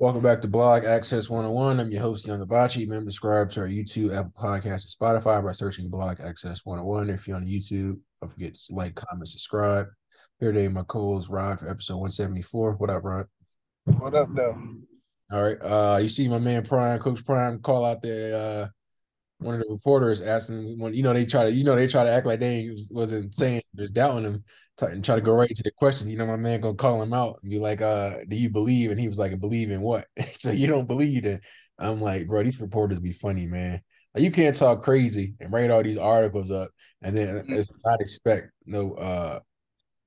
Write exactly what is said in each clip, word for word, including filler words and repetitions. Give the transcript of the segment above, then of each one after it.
Welcome back to Blog Access one oh one. I'm your host, Young Ibachi. Remember, subscribe to our YouTube, Apple Podcasts, and Spotify by searching Blog Access one oh one. If you're on YouTube, don't forget to like, comment, subscribe. Here today, my co-host Rod for episode one seventy-four. What up, Rod? What up, though? All right. Uh, you see my man Prime, Coach Prime, call out the uh, one of the reporters asking when you know they try to you know they try to act like they wasn't saying there's doubting him and try to go right to the question. You know, my man gonna call him out and be like, uh, do you believe? And he was like, believe in what? So you don't believe that. I'm like, bro, these reporters be funny, man. Like, you can't talk crazy and write all these articles up and then it's not expect no uh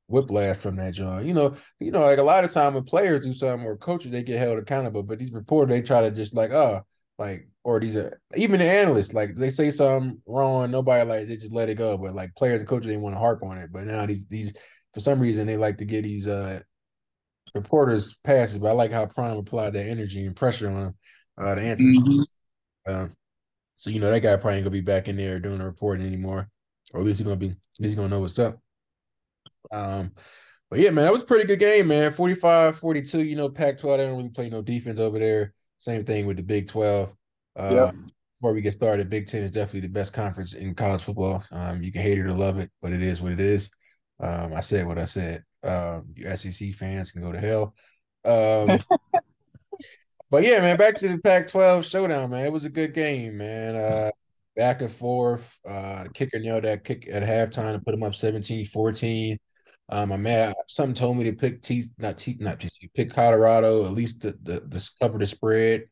whiplash from that, John. You know, you know, like a lot of time when players do something or coaches, they get held accountable, but these reporters, they try to just like, oh, like, or these are even the analysts, like they say something wrong, nobody like they just let it go. But like players and coaches, they want to harp on it. But now these these for some reason they like to get these uh reporters passes. But I like how Prime applied that energy and pressure on him uh, to answer. Mm-hmm. Uh, so you know that guy probably ain't gonna be back in there doing the reporting anymore, or at least he's gonna be at least gonna know what's up. Um, but yeah, man, that was a pretty good game, man. forty-five forty-two. You know, Pac twelve, they don't really play no defense over there. Same thing with the Big twelve. Uh, yep. Before we get started, Big ten is definitely the best conference in college football. Um, you can hate it or love it, but it is what it is. Um, I said what I said. Um, you S E C fans can go to hell. Um, but yeah, man, back to the Pac twelve showdown, man. It was a good game, man. Uh, back and forth. Uh, the kicker nailed that kick at halftime and put him up seventeen fourteen. Um, I'm mad. Something told me to pick T, not T, not T C U, pick Colorado. At least the the, the cover the spread,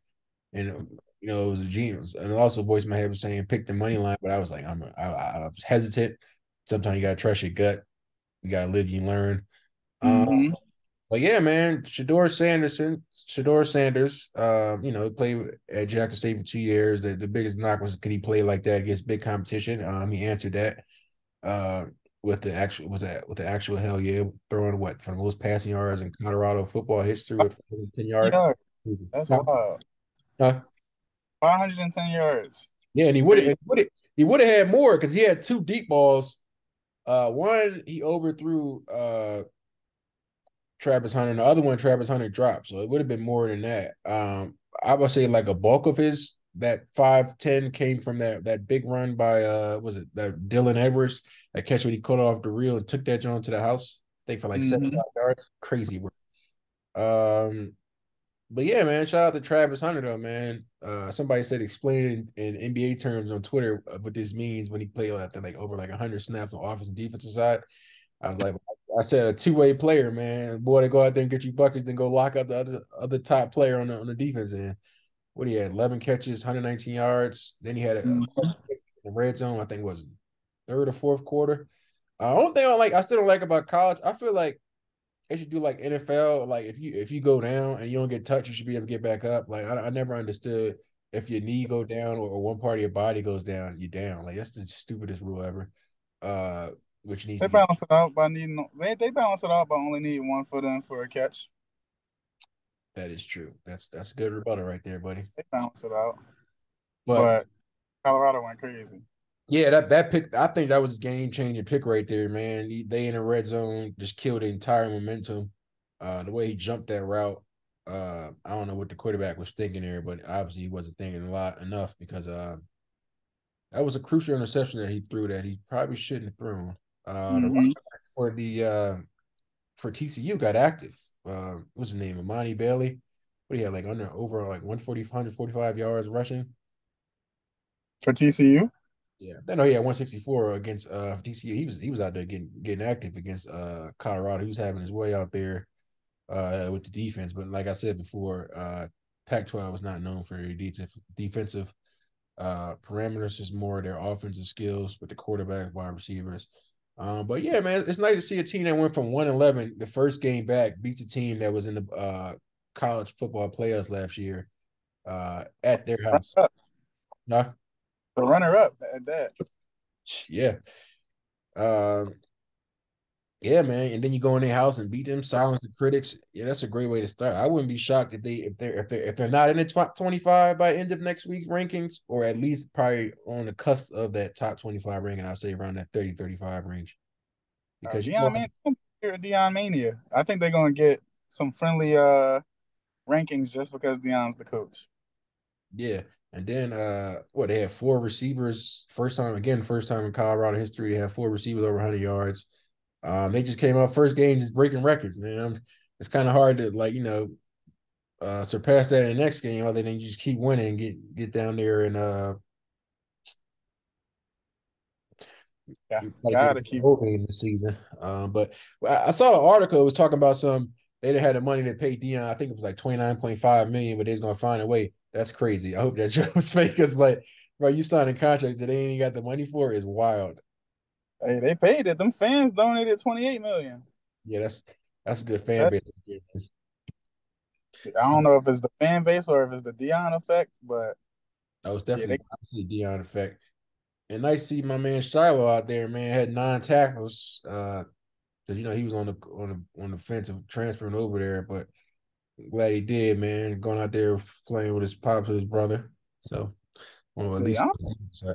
and you know it was a genius. And also, voice in my head was saying pick the money line, but I was like, I'm I, I was hesitant. Sometimes you gotta trust your gut. You gotta live, you learn. Mm-hmm. Um, but yeah, man, Shedeur Sanderson, Shedeur Sanders. Um, you know, played at Jackson State for two years. The, the biggest knock was could he play like that against big competition? Um, he answered that. Uh. With the actual, with that, with the actual hell yeah, throwing what for the most passing yards in Colorado football history with ten yards. Yeah, that's wild. Huh? Five hundred and ten yards. Yeah, and he would have, he would have had more because he had two deep balls. Uh, one he overthrew uh Travis Hunter, and the other one Travis Hunter dropped. So it would have been more than that. Um, I would say like a bulk of his that five ten came from that that big run by uh was it that Dylan Edwards, that catch when he cut off the reel and took that joint to the house. I think for like mm-hmm. seventy-five yards. Crazy work. Um but yeah, man, shout out to Travis Hunter though, man. Uh somebody said explain in, in N B A terms on Twitter what this means when he played I think like over like one hundred snaps on offense and defensive side. I was like, I said a two-way player, man. Boy, to go out there and get you buckets, then go lock up the other other top player on the on the defense end. What he had, eleven catches, one hundred nineteen yards. Then he had a mm-hmm. red zone, I think it was third or fourth quarter. Uh, one thing I like, I still don't like about college, I feel like they should do like N F L. Like if you if you go down and you don't get touched, you should be able to get back up. Like I, I never understood if your knee go down or, or one part of your body goes down, you're down. Like that's the stupidest rule ever. Uh, which needs they to balance get- it out by needing they they balance it out by only needing one foot in for a catch. That is true. That's that's a good rebuttal right there, buddy. They bounced it out, but, but Colorado went crazy. Yeah, that that pick, I think that was a game changing pick right there, man. They in the red zone just killed the entire momentum. Uh, the way he jumped that route, uh, I don't know what the quarterback was thinking there, but obviously he wasn't thinking a lot enough because uh, that was a crucial interception that he threw that he probably shouldn't have thrown. Uh, mm-hmm. the for the uh, for T C U got active. Uh, what's his name? Amari Bailey. What do you have? Like under over like one forty, one forty-five yards rushing for T C U. Yeah, no, he had one sixty-four against uh T C U. He was he was out there getting getting active against uh Colorado. He was having his way out there uh with the defense. But like I said before, uh Pac twelve was not known for their defensive uh parameters. It's more their offensive skills with the quarterback, wide receivers. Um, but yeah, man, it's nice to see a team that went from one eleven the first game back beat the team that was in the uh, college football playoffs last year uh, at their house. Huh? The runner-up at that. Yeah. Um, yeah, man, and then you go in their house and beat them, silence the critics. Yeah, that's a great way to start. I wouldn't be shocked if they if they if they if they're not in the top twenty-five by end of next week's rankings, or at least probably on the cusp of that top twenty-five ranking. I'd say around that thirty thirty-five range. Because uh, Deion, you know, Mania. I think they're gonna get some friendly uh rankings just because Deion's the coach. Yeah. And then, uh, what, they had four receivers. First time, again, first time in Colorado history, they had four receivers over one hundred yards. Um, they just came out first game just breaking records, man. I'm, it's kind of hard to, like, you know, uh, surpass that in the next game other than you just keep winning and get, get down there and uh, – Yeah, like gotta keep in the season. Um, but I saw an article, it was talking about some they had the money to pay Deion. I think it was like twenty-nine point five million dollars, but they was gonna find a way. That's crazy. I hope that job was fake. Cause like, bro, you signed a contract that they ain't got the money for is wild. Hey, they paid it. Them fans donated twenty-eight million dollars. Yeah, that's that's a good fan that, base. I don't know if it's the fan base or if it's the Deion effect, but that was definitely yeah, they, the Deion effect. And nice to see my man Shiloh out there, man. Had nine tackles. Uh, cause you know he was on the on the on the fence of transferring over there, but I'm glad he did, man. Going out there playing with his pops and his brother. So well, at least uh,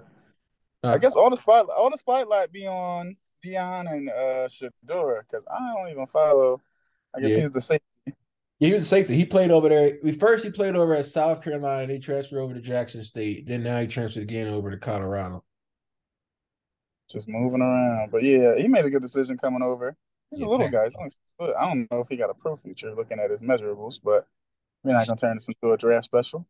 I guess all the spot all the spotlight be on Deion and uh Shedeur, because I don't even follow. I guess yeah. he's the safety. He was a safety. He played over there. First, he played over at South Carolina. He transferred over to Jackson State. Then now he transferred again over to Colorado. Just moving around. But, yeah, he made a good decision coming over. He's yeah, a little guy. He's only six foot. I don't know if he got a pro future looking at his measurables, but we're not going to turn this into a draft special.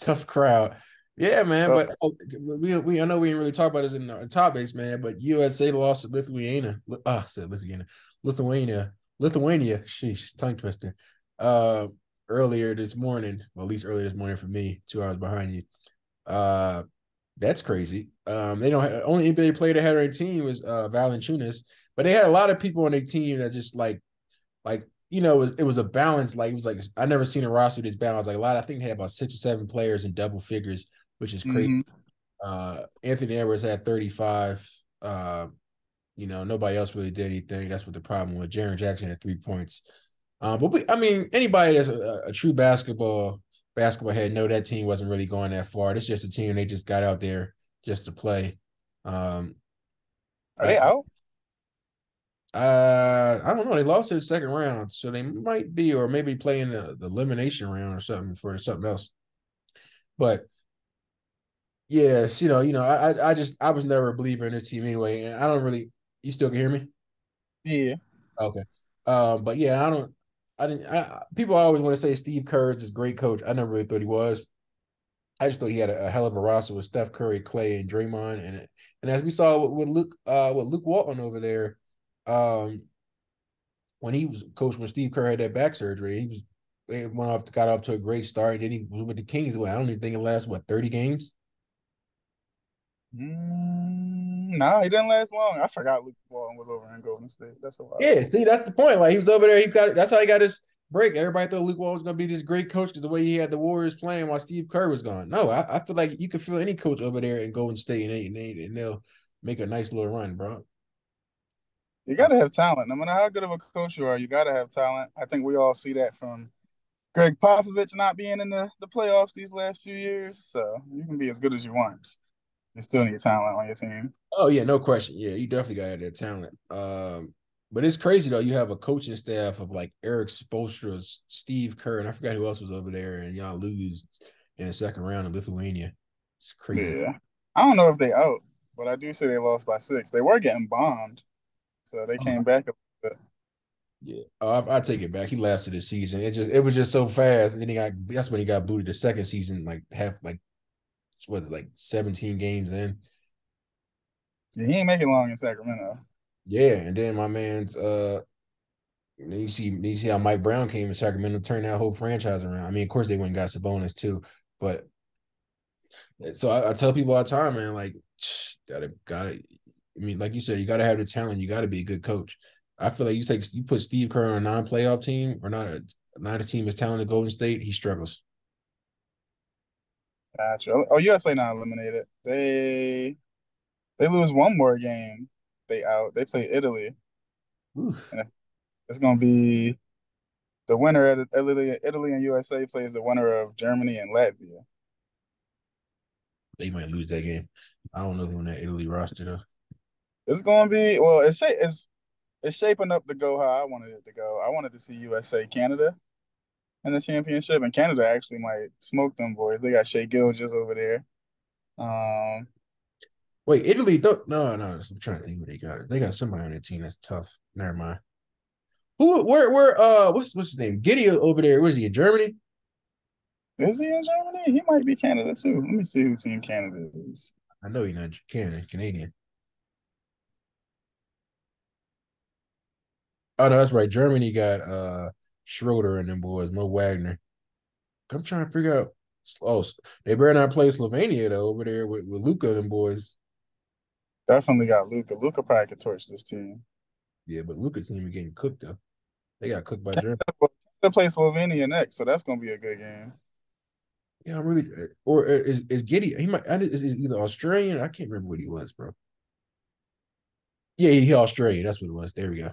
Tough crowd. Yeah, man. Tough. But oh, we, we I know we didn't really talk about this in our topics, man, but U S A lost to Lithuania. Oh, I said Lithuania. Lithuania. Lithuania. Sheesh, tongue twister. Uh, earlier this morning, well, at least earlier this morning for me, two hours behind you. Uh, That's crazy. Um, they don't have, only N B A player that had their team was uh, Valanciunas, but they had a lot of people on their team that just like, like you know, it was, it was a balance. Like it was like I never seen a roster this balanced. Like a lot, I think they had about six or seven players in double figures, which is crazy. Mm-hmm. Uh, Anthony Edwards had thirty-five. Uh, you know, nobody else really did anything. That's what the problem was. Jaren Jackson had three points. Uh, but we, I mean, anybody that's a, a true basketball. Basketball head, no, that team wasn't really going that far. It's just a team they just got out there just to play. Um, Are they out? Uh, I don't know. They lost in the second round, so they might be or maybe playing the, the elimination round or something for something else. But yes, you know, you know, I I just I was never a believer in this team anyway, and I don't really. You still can hear me? Yeah. Okay. Um, but yeah, I don't. I didn't. I, people always want to say Steve Kerr is this great coach. I never really thought he was. I just thought he had a, a hell of a roster with Steph Curry, Clay, and Draymond, and and as we saw with, with Luke, uh, with Luke Walton over there, um, when he was coach, when Steve Kerr had that back surgery, he was they went off, got off to a great start, and then he was with the Kings. Well, I don't even think it lasted what thirty games. Mm, no, nah, he didn't last long. I forgot Luke Walton was over in Golden State. That's a lot. Yeah, see, that's the point. Like he was over there, he got that's how he got his break. Everybody thought Luke Walton was gonna be this great coach because the way he had the Warriors playing while Steve Kerr was gone. No, I, I feel like you could feel any coach over there in Golden State and, they, and, they, and they'll make a nice little run, bro. You gotta have talent. No matter how good of a coach you are, you gotta have talent. I think we all see that from Greg Popovich not being in the, the playoffs these last few years. So you can be as good as you want. You still need talent on your team. Oh, yeah, no question. Yeah, you definitely got that talent. Um, but it's crazy, though. You have a coaching staff of, like, Eric Spoelstra, Steve Kerr, and I forgot who else was over there, and y'all lose in the second round in Lithuania. It's crazy. Yeah. I don't know if they out, but I do say they lost by six. They were getting bombed, so they came oh. back a little bit. Yeah, oh, I, I take it back. He lasted the season. It just it was just so fast, and then he got that's when he got booted the second season, like half like. What like seventeen games in? Yeah, he ain't make it long in Sacramento. Yeah, and then my man's uh, you see, you see how Mike Brown came in Sacramento, turned that whole franchise around. I mean, of course they went and got Sabonis too, but so I, I tell people all the time, man, like gotta gotta. I mean, like you said, you gotta have the talent. You gotta be a good coach. I feel like you take you put Steve Kerr on a non-playoff team or not a not a team as talented Golden State, he struggles. Gotcha. Oh, U S A not eliminated. They they lose one more game. They out. They play Italy. Ooh. And it's, it's going to be the winner of Italy, Italy and U S A plays the winner of Germany and Latvia. They might lose that game. I don't know who in that Italy roster, though. It's going to be – well, it's, it's, it's shaping up to go how I wanted it to go. I wanted to see U S A Canada. in the championship, and Canada actually might smoke them boys. They got Shea Gilgeous over there. Um, Wait, Italy? Don't, no, no. I'm trying to think who they got. They got somebody on their team that's tough. Never mind. Who? Where? Where? Uh, what's what's his name? Giddy over there. Was he in Germany? Is he in Germany? He might be Canada too. Let me see who team Canada is. I know he's not Canada, Canadian. Oh no, that's right. Germany got uh Schroeder and them boys, Mo Wagner. I'm trying to figure out. Oh, they better not play Slovenia though over there with, with Luca and them boys. Definitely got Luca. Luca probably could torch this team. Yeah, but Luca's team is getting cooked though. They got cooked by Germany. They play Slovenia next, so that's gonna be a good game. Yeah, I'm really. Or is is Giddy? He might. Is, is either Australian? I can't remember what he was, bro. Yeah, he Australian. That's what it was. There we go.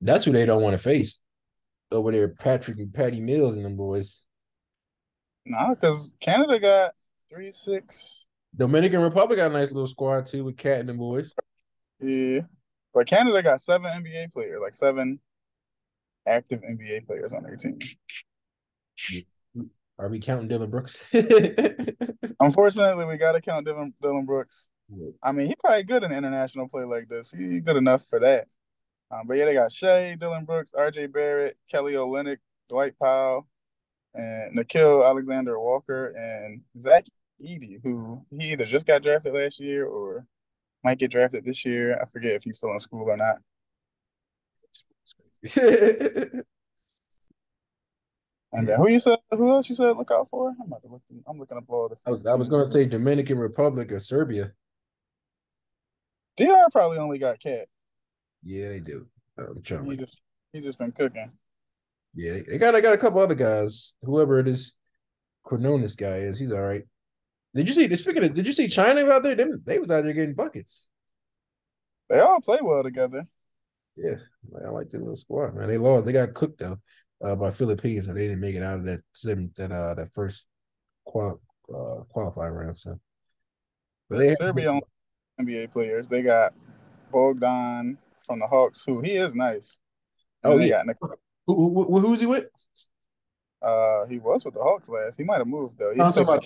That's who they don't want to face over there, Patrick and Patty Mills and them boys. Nah, because Canada got three six. Dominican Republic got a nice little squad too with Cat and them boys. Yeah, but Canada got seven N B A players, like seven active N B A players on their team. Are we counting Dylan Brooks? Unfortunately, we gotta count Dylan, Dylan Brooks. I mean, he's probably good in international play like this. He's good enough for that. Um, but yeah, they got Shea, Dylan Brooks, R J Barrett, Kelly Olynyk, Dwight Powell, and Nickeil Alexander-Walker, and Zach Edey, who he either just got drafted last year or might get drafted this year. I forget if he's still in school or not. And then who you said? Who else you said look out for? I'm about to look. Through, I'm looking up all the. I was, I was going to say Dominican Republic or Serbia. D R probably only got Cat. Yeah, they do. I'm trying. He just he just been cooking. Yeah, they got I got a couple other guys. Whoever it is, Cornonis guy is. He's all right. Did you see? Speaking of, did you see China out there? They, they was out there getting buckets. They all play well together. Yeah, I like their little squad, man. They lost. They got cooked though uh, by Philippines, so they didn't make it out of that that uh, that first qual uh, qualifying round. So, but they Serbia only N B A players. They got Bogdan from the Hawks, who he is nice. And oh, they yeah. got Nicole. Who, who, who was he with? Uh, he was with the Hawks last. He might have moved though. He no, about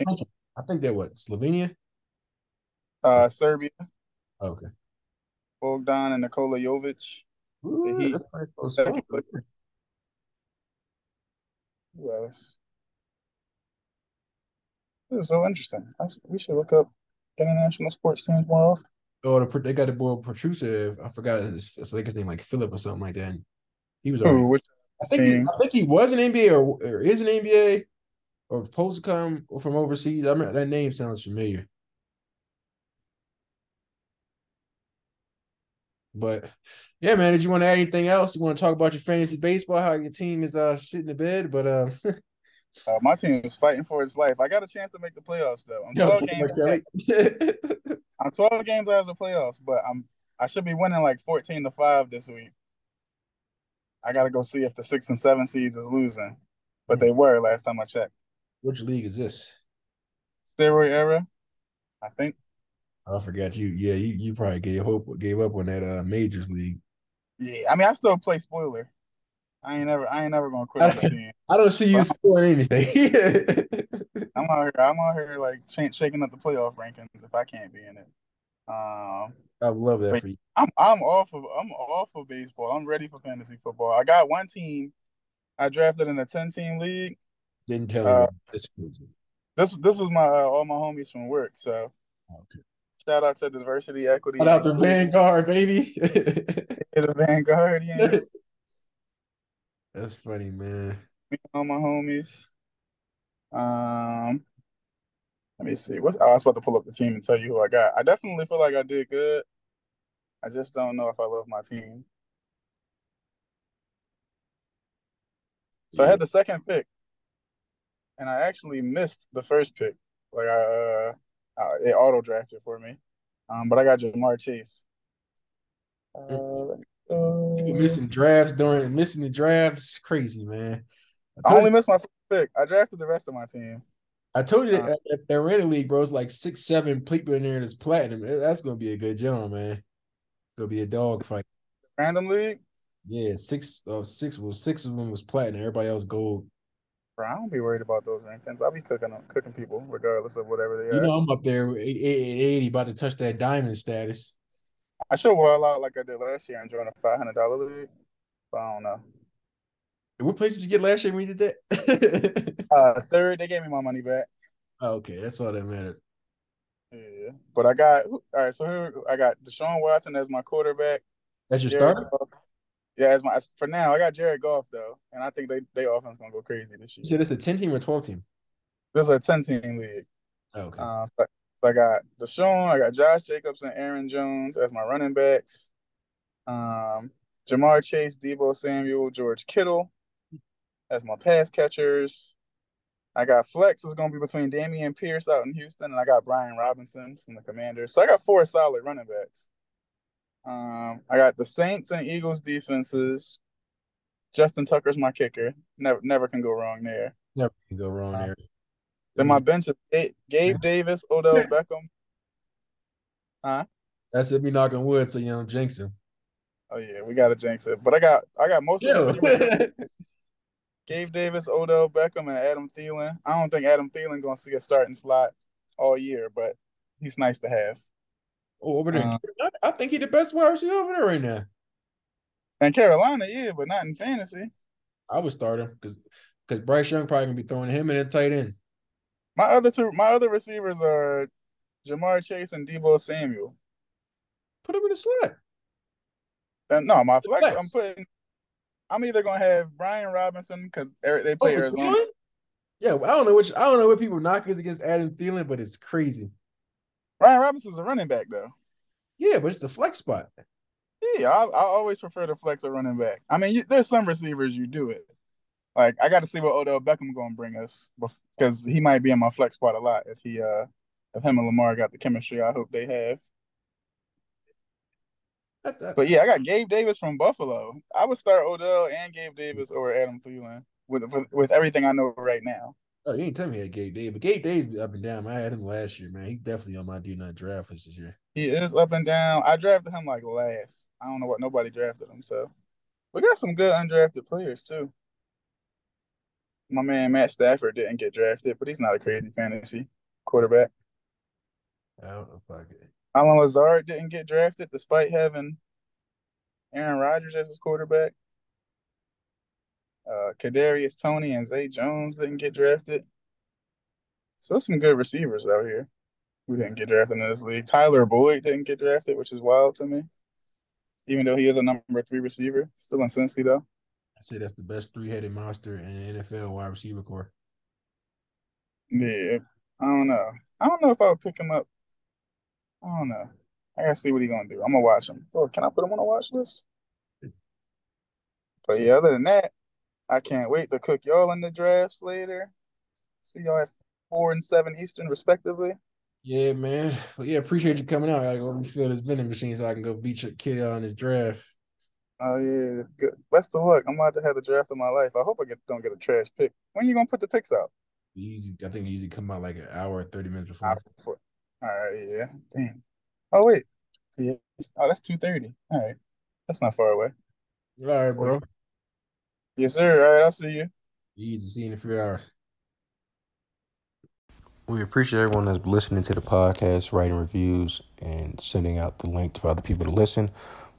I think they're what Slovenia, uh, Serbia. Okay. Bogdan and Nikola Jovic. Ooh, the Heat. That's nice. Who else? This is so interesting. I, we should look up international sports teams more often. Oh, the, they got the boy Protrusive. I forgot his, it's like his name, like Philip or something like that. And he was. Ooh, which I think he, I think he was an N B A or, or is an N B A or supposed to come from overseas. I mean, that name sounds familiar. But yeah, man, did you want to add anything else? You want to talk about your fantasy baseball, how your team is uh shit in the bed? But uh, uh my team is fighting for its life. I got a chance to make the playoffs though. I'm twelve games. I'm twelve games out of the playoffs, but I'm I should be winning like fourteen to five this week. I gotta go see if the six and seven seeds is losing, but they were last time I checked. Which league is this? Steroid era, I think. I forgot you. Yeah, you, you probably gave hope gave up on that uh, majors league. Yeah, I mean, I still play spoiler. I ain't never, I ain't never gonna quit. I, I don't see you spoiling anything. I'm out here, I'm out here like shaking up the playoff rankings if I can't be in it. Um, I love that for you. I'm, I'm off of, I'm off of baseball. I'm ready for fantasy football. I got one team I drafted in a ten-team league. Didn't tell uh, you that. This, this was my uh, all my homies from work. So. Okay. Shout out to diversity, equity. Shout out to Vanguard, baby. The Vanguardians. That's funny, man. Me and all my homies. Um, let me see. What's, oh, I was about to pull up the team and tell you who I got. I definitely feel like I did good. I just don't know if I love my team. So yeah. I had the second pick, and I actually missed the first pick. Like I. Uh, Uh, it auto-drafted for me. Um, but I got Jamar Chase. Uh, uh, missing drafts during – missing the drafts. Crazy, man. I, I only you, missed my first pick. I drafted the rest of my team. I told you that if they're in the league, bro, it's like six, seven people in there that's platinum. That's going to be a good job, man. It's going to be a dog fight. Random league? Yeah, six of uh, six was six of them was platinum. Everybody else gold. Bro, I don't be worried about those rankings. I'll be cooking cooking people regardless of whatever they are. You know, I'm up there at eighty, about to touch that diamond status. I should wall out like I did last year and join a five hundred dollar league. I don't know. What place did you get last year when you did that? uh, third. They gave me my money back. Oh, okay, that's all that matters. Yeah, but I got all right. So here I got Deshaun Watson as my quarterback. That's your starter. Yeah, as my for now, I got Jared Goff though, and I think they they offense gonna go crazy this year. You said it's a ten team or twelve team? This is a ten team league. Oh, okay. Uh, so, so I got Deshaun, I got Josh Jacobs and Aaron Jones as my running backs. Um, Jamar Chase, Debo Samuel, George Kittle as my pass catchers. I got flex is gonna be between Damian Pierce out in Houston, and I got Brian Robinson from the Commanders. So I got four solid running backs. Um, I got the Saints and Eagles defenses. Justin Tucker's my kicker. Never, never can go wrong there. Never can go wrong um, there. Then my bench is Gabe, Gabe Davis, Odell Beckham. Huh? That's if we knocking wood, so you don't jinx him. Oh yeah, we gotta jinx it. But I got, I got most yeah. of them. Gabe Davis, Odell Beckham, and Adam Thielen. I don't think Adam Thielen gonna see a starting slot all year, but he's nice to have. Oh, over there, um, I think he's the best wide receiver over there right now. In Carolina, yeah, but not in fantasy. I would start him because because Bryce Young probably gonna be throwing him in a tight end. My other two, my other receivers are Jamar Chase and Deebo Samuel. Put him in the slot. And no, my flex. flex. I'm putting. I'm either gonna have Brian Robinson because they play oh, Arizona. Thielen? Yeah, well, I don't know which I don't know what people knock is against Adam Thielen, but it's crazy. Brian Robinson's a running back, though. Yeah, but it's the flex spot. Yeah, I, I always prefer to flex a running back. I mean, you, there's some receivers you do it. Like, I got to see what Odell Beckham going to bring us because he might be in my flex spot a lot if he, uh, if him and Lamar got the chemistry I hope they have. But, yeah, I got Gabe Davis from Buffalo. I would start Odell and Gabe Davis over Adam Thielen with with everything I know right now. Oh, you ain't tell me he had Gabe Davis, but Gabe Davis up and down. I had him last year, man. He's definitely on my do-not draft list this year. He is up and down. I drafted him like last. I don't know what nobody drafted him, so. We got some good undrafted players, too. My man Matt Stafford didn't get drafted, but he's not a crazy fantasy quarterback. I don't know if I get it. Allen Lazard didn't get drafted despite having Aaron Rodgers as his quarterback. Uh, Kadarius Toney and Zay Jones didn't get drafted. So some good receivers out here who didn't get drafted in this league. Tyler Boyd didn't get drafted, which is wild to me. Even though he is a number three receiver. Still in Cincy, though. I'd say that's the best three-headed monster in the N F L wide receiver corps. Yeah. I don't know. I don't know if I would pick him up. I don't know. I got to see what he's going to do. I'm going to watch him. Oh, can I put him on a watch list? But, yeah, other than that, I can't wait to cook y'all in the drafts later. See y'all at four and seven Eastern, respectively. Yeah, man. Well, yeah, appreciate you coming out. I gotta go refill this vending machine so I can go beat your kid on his draft. Oh yeah, good. Best of luck. I'm about to have the draft of my life. I hope I get don't get a trash pick. When are you gonna put the picks out? Easy. I think you usually come out like an hour or thirty minutes before. before. All right. Yeah. Damn. Oh wait. Yeah. Oh, that's two thirty. All right. That's not far away. All right, bro. Yes, sir. All right, I'll see you. Easy. See you in a few hours. We appreciate everyone that's listening to the podcast, writing reviews, and sending out the link to other people to listen.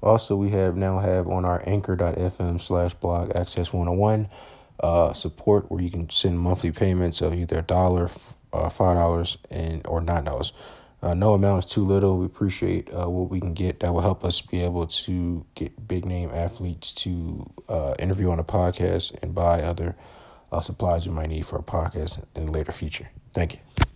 Also, we have now have on our anchor.fm slash blog access one oh one uh, support where you can send monthly payments of either a dollar, uh, five dollars, and or nine dollars. Uh, no amount is too little. We appreciate uh, what we can get. That will help us be able to get big-name athletes to uh, interview on a podcast and buy other uh, supplies you might need for a podcast in the later future. Thank you.